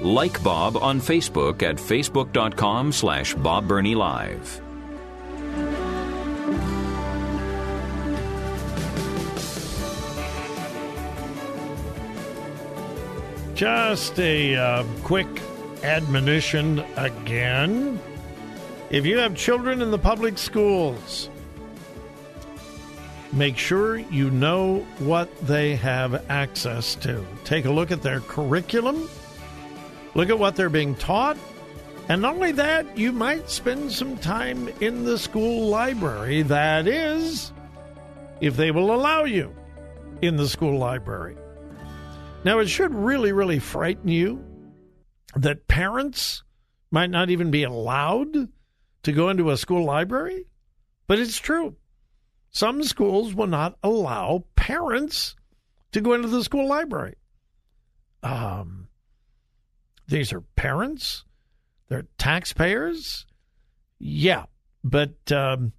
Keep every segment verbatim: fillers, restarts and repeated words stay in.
Like Bob on Facebook at facebook.com slash Bob Burney Live. Just a uh, quick admonition again. If you have children in the public schools, make sure you know what they have access to. Take a look at their curriculum. Look at what they're being taught. And not only that, you might spend some time in the school library. That is, if they will allow you in the school library. Now, it should really, really frighten you that parents might not even be allowed to go into a school library. But it's true. Some schools will not allow parents to go into the school library. Um. These are parents. They're taxpayers. Yeah, but um,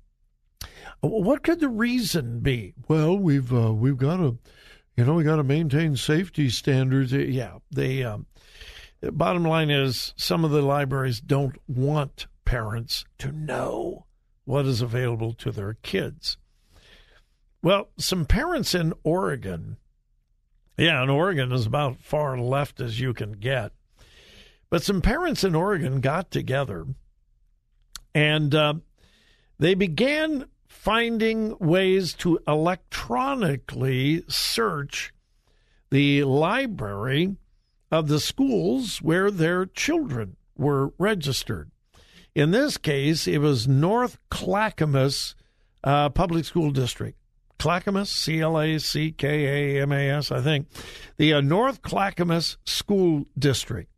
what could the reason be? Well, we've uh, we've got to, you know, we got to maintain safety standards. Yeah, they. Um, the bottom line is, some of the libraries don't want parents to know what is available to their kids. Well, some parents in Oregon. Yeah, and Oregon is about as far left as you can get. But some parents in Oregon got together, and uh, they began finding ways to electronically search the library of the schools where their children were registered. In this case, it was North Clackamas uh, Public School District. Clackamas, C L A C K A M A S, I think. The uh, North Clackamas School District.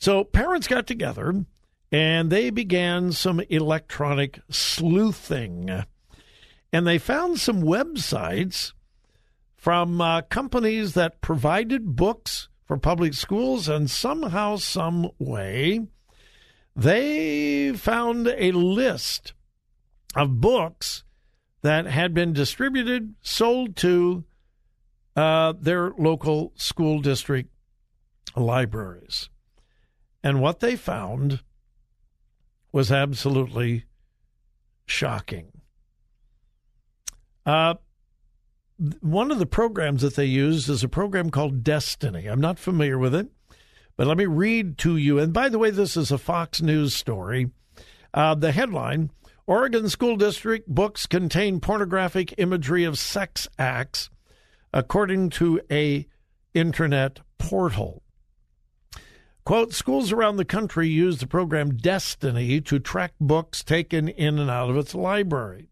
So parents got together, and they began some electronic sleuthing. And they found some websites from uh, companies that provided books for public schools, and somehow, some way, they found a list of books that had been distributed, sold to uh, their local school district libraries. And what they found was absolutely shocking. Uh, one of the programs that they used is a program called Destiny. I'm not familiar with it, but let me read to you. And by the way, this is a Fox News story. Uh, the headline, Oregon School District books contain pornographic imagery of sex acts, according to a internet portal. Quote, schools around the country use the program Destiny to track books taken in and out of its library.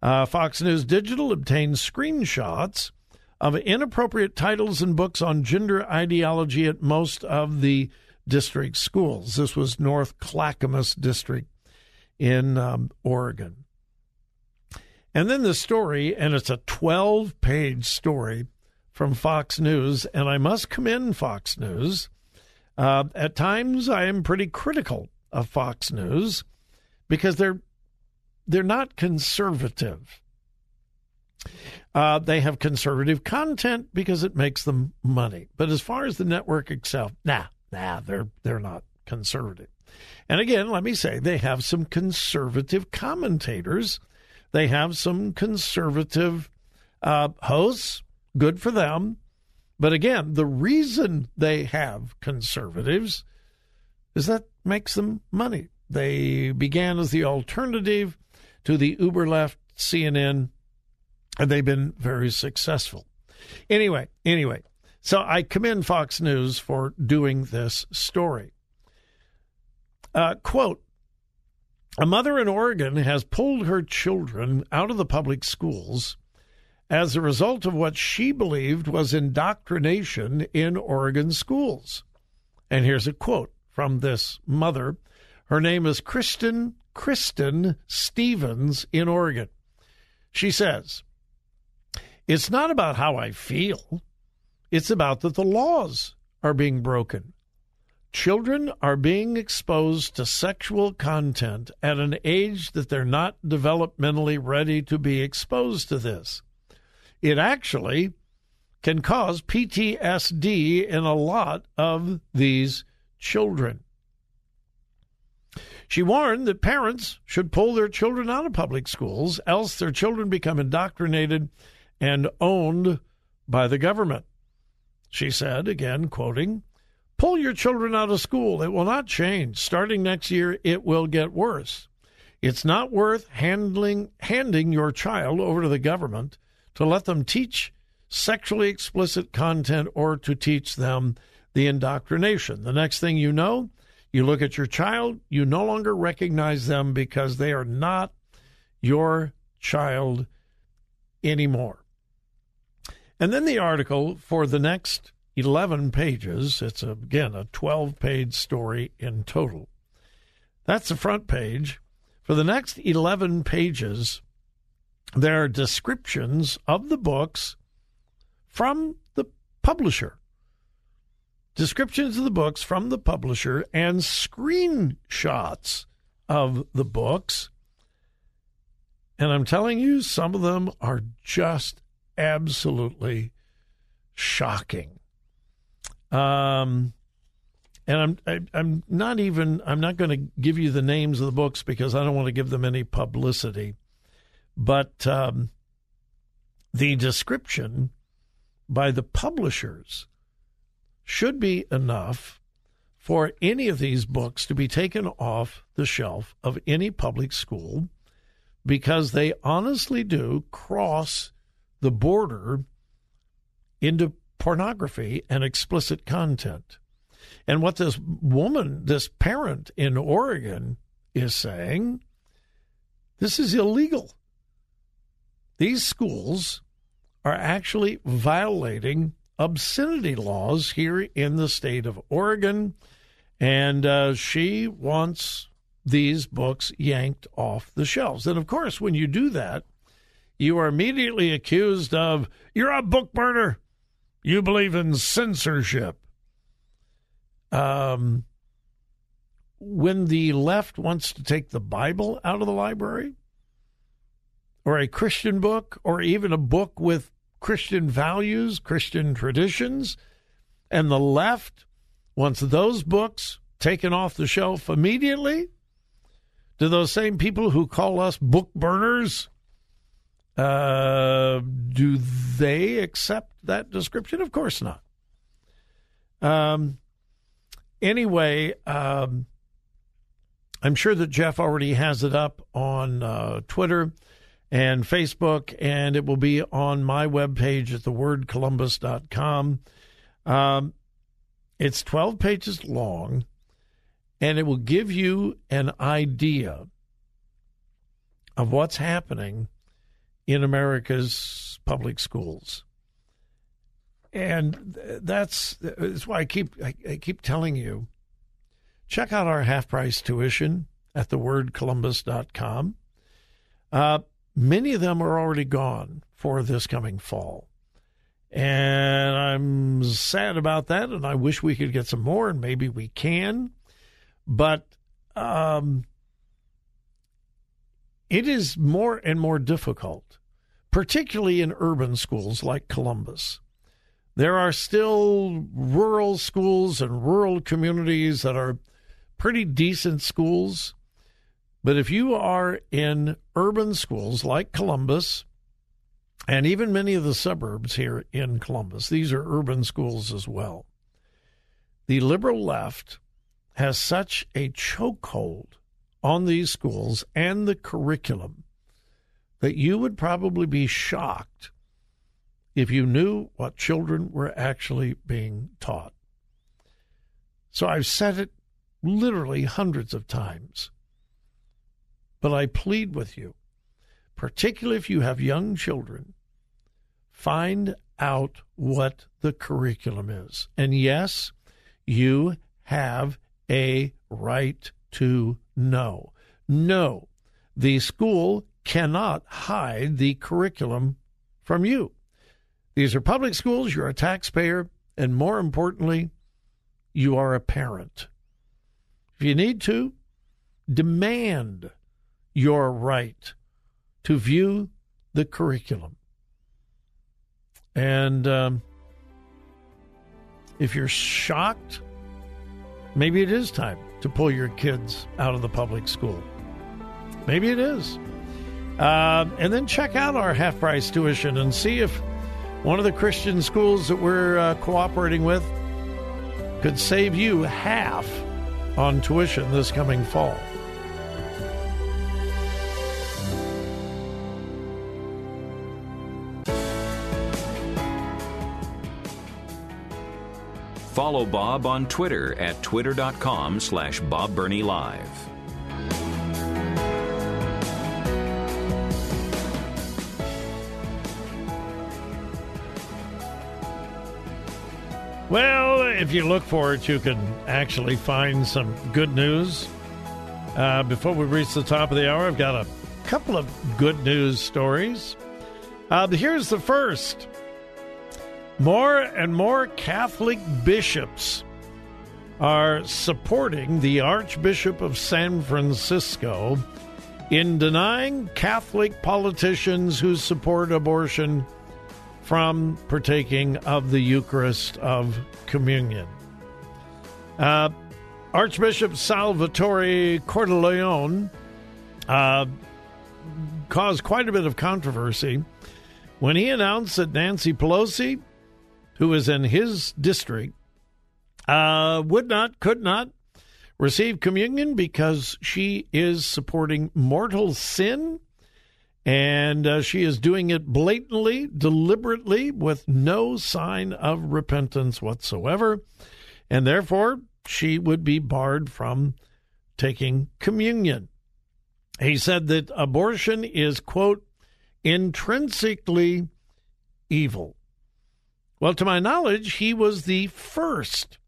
Uh, Fox News Digital obtained screenshots of inappropriate titles and books on gender ideology at most of the district schools. This was North Clackamas District in um, Oregon. And then the story, and it's a twelve-page story from Fox News, and I must commend Fox News. Uh, at times, I am pretty critical of Fox News because they're they're not conservative. Uh, they have conservative content because it makes them money. But as far as the network itself, nah, nah, they're they're not conservative. And again, let me say, they have some conservative commentators. They have some conservative uh, hosts. Good for them. But again, the reason they have conservatives is that makes them money. They began as the alternative to the uber-left C N N, and they've been very successful. Anyway, anyway, so I commend Fox News for doing this story. Uh, quote, A mother in Oregon has pulled her children out of the public schools as a result of what she believed was indoctrination in Oregon schools. And here's a quote from this mother. Her name is Kristen, Kristen Stevens in Oregon. She says, "It's not about how I feel. It's about that the laws are being broken. Children are being exposed to sexual content at an age that they're not developmentally ready to be exposed to this. It actually can cause P T S D in a lot of these children." She warned that parents should pull their children out of public schools, else their children become indoctrinated and owned by the government. She said, again quoting, "Pull your children out of school. It will not change. Starting next year, it will get worse. It's not worth handling, handing your child over to the government to let them teach sexually explicit content or to teach them the indoctrination. The next thing you know, you look at your child, you no longer recognize them because they are not your child anymore." And then the article for the next eleven pages, it's a, again a twelve-page story in total. That's the front page. For the next eleven pages, there are descriptions of the books from the publisher. Descriptions of the books from the publisher and screenshots of the books. And I'm telling you, some of them are just absolutely shocking. Um, and I'm I, I'm not even I'm not going to give you the names of the books because I don't want to give them any publicity. But um, the description by the publishers should be enough for any of these books to be taken off the shelf of any public school because they honestly do cross the border into pornography and explicit content. And what this woman, this parent in Oregon is saying, this is illegal. These schools are actually violating obscenity laws here in the state of Oregon, and uh, she wants these books yanked off the shelves. And, of course, when you do that, you are immediately accused of, you're a book burner. You believe in censorship. Um, when the left wants to take the Bible out of the library, or a Christian book, or even a book with Christian values, Christian traditions, and the left wants those books taken off the shelf immediately, do those same people who call us book burners, Uh, do they accept that description? Of course not. Um, anyway, um, I'm sure that Jeff already has it up on uh, Twitter and Facebook, and it will be on my webpage at the word columbus dot com. Um, it's twelve pages long, and it will give you an idea of what's happening in America's public schools. And that's, that's why I keep I, I keep telling you, check out our half-price tuition at the word columbus dot com. Uh, many of them are already gone for this coming fall. And I'm sad about that, and I wish we could get some more, and maybe we can. But um, it is more and more difficult, particularly in urban schools like Columbus. There are still rural schools and rural communities that are pretty decent schools. But if you are in urban schools like Columbus, and even many of the suburbs here in Columbus, these are urban schools as well, the liberal left has such a chokehold on these schools and the curriculum that you would probably be shocked if you knew what children were actually being taught. So I've said it literally hundreds of times. But I plead with you, particularly if you have young children, find out what the curriculum is. And yes, you have a right to know. No, the school cannot hide the curriculum from you. These are public schools, you're a taxpayer, and more importantly, you are a parent. If you need to, demand your right to view the curriculum. And um, if you're shocked, maybe it is time to pull your kids out of the public school. Maybe it is. Uh, and then check out our half-price tuition and see if one of the Christian schools that we're uh, cooperating with could save you half on tuition this coming fall. Follow Bob on Twitter at twitter.com slash Bob Burney Live. Well, if you look for it, you can actually find some good news. Uh, before we reach the top of the hour, I've got a couple of good news stories. Uh, here's the first. More and more Catholic bishops are supporting the Archbishop of San Francisco in denying Catholic politicians who support abortion from partaking of the Eucharist of communion. Uh, Archbishop Salvatore Cordileone uh, caused quite a bit of controversy when he announced that Nancy Pelosi, who is in his district, uh, would not, could not receive communion because she is supporting mortal sin, and uh, she is doing it blatantly, deliberately, with no sign of repentance whatsoever, and therefore she would be barred from taking communion. He said that abortion is, quote, intrinsically evil. Well, to my knowledge, he was the first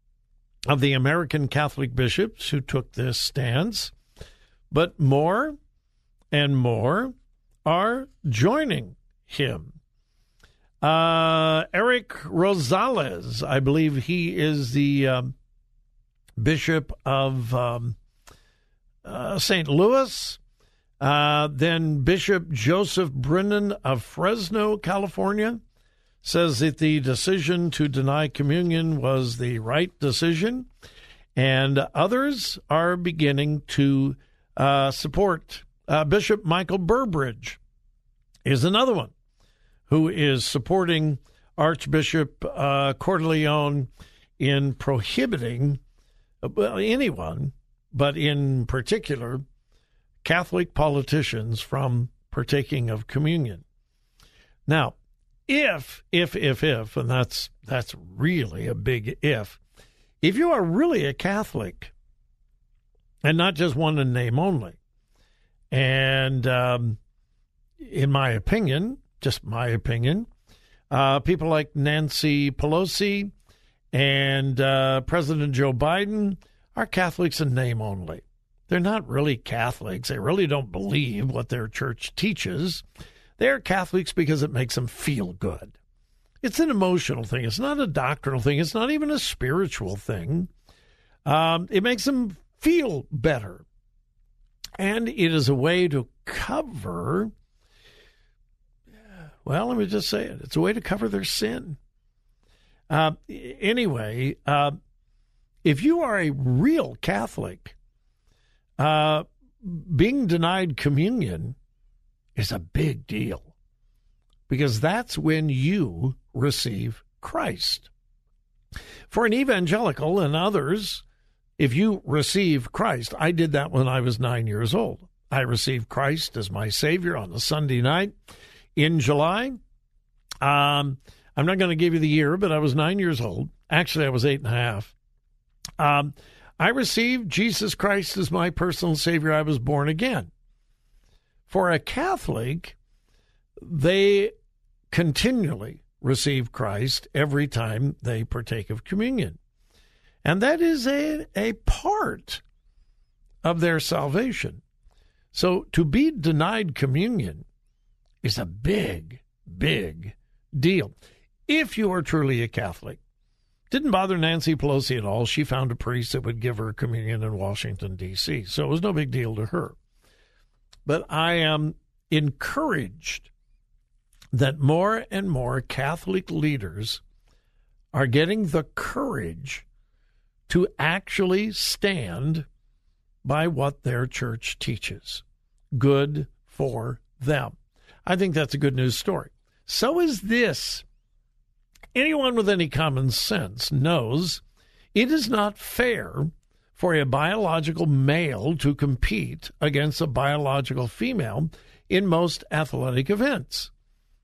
of the American Catholic bishops who took this stance, but more and more are joining him. Uh, Eric Rosales, I believe he is the um, bishop of um, uh, Saint Louis, uh, then Bishop Joseph Brennan of Fresno, California, says that the decision to deny communion was the right decision, and others are beginning to uh, support. Uh, Bishop Michael Burbridge is another one who is supporting Archbishop uh, Cordileone in prohibiting well, anyone, but in particular Catholic politicians, from partaking of communion. Now, If, if, if, if, and that's that's really a big if, if you are really a Catholic, and not just one in name only, and um, in my opinion, just my opinion, uh, people like Nancy Pelosi and uh, President Joe Biden are Catholics in name only. They're not really Catholics. They really don't believe what their church teaches. They're Catholics because it makes them feel good. It's an emotional thing. It's not a doctrinal thing. It's not even a spiritual thing. Um, it makes them feel better. And it is a way to cover, well, let me just say it. It's a way to cover their sin. Uh, anyway, uh, if you are a real Catholic, uh, being denied communion is a big deal, because that's when you receive Christ. For an evangelical and others, if you receive Christ, I did that when I was nine years old. I received Christ as my Savior on a Sunday night in July. Um, I'm not going to give you the year, but I was nine years old. Actually, I was eight and a half. Um, I received Jesus Christ as my personal Savior. I was born again. For a Catholic, they continually receive Christ every time they partake of communion. And that is a, a part of their salvation. So to be denied communion is a big, big deal. If you are truly a Catholic, didn't bother Nancy Pelosi at all. She found a priest that would give her communion in Washington, D C, so it was no big deal to her. But I am encouraged that more and more Catholic leaders are getting the courage to actually stand by what their church teaches. Good for them. I think that's a good news story. So is this. Anyone with any common sense knows it is not fair for a biological male to compete against a biological female in most athletic events.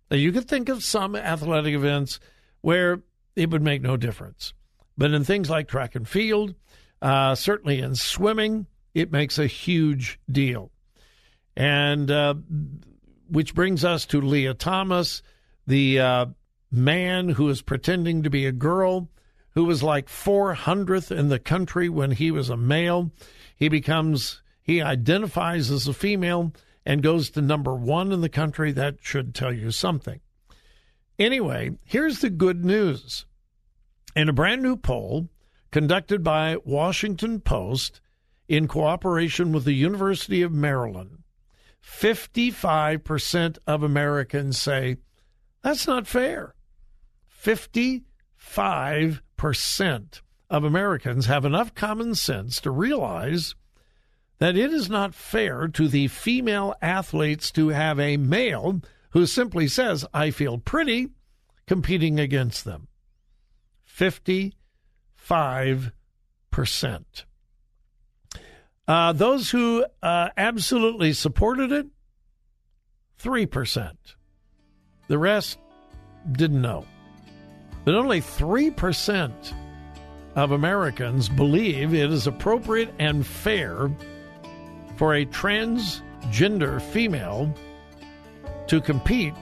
Now, you could think of some athletic events where it would make no difference. But in things like track and field, uh, certainly in swimming, it makes a huge deal. And uh, which brings us to Leah Thomas, the uh, man who is pretending to be a girl, who was like four hundredth in the country when he was a male. He becomes, he identifies as a female and goes to number one in the country. That should tell you something. Anyway, here's the good news. In a brand new poll conducted by Washington Post in cooperation with the University of Maryland, fifty-five percent of Americans say, that's not fair. fifty-five percent of Americans have enough common sense to realize that it is not fair to the female athletes to have a male who simply says, I feel pretty, competing against them. fifty-five percent. Uh, those who uh, absolutely supported it, three percent. The rest didn't know. But only three percent of Americans believe it is appropriate and fair for a transgender female to compete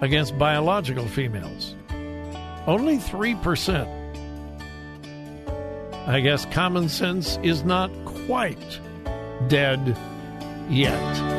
against biological females. Only three percent. I guess common sense is not quite dead yet.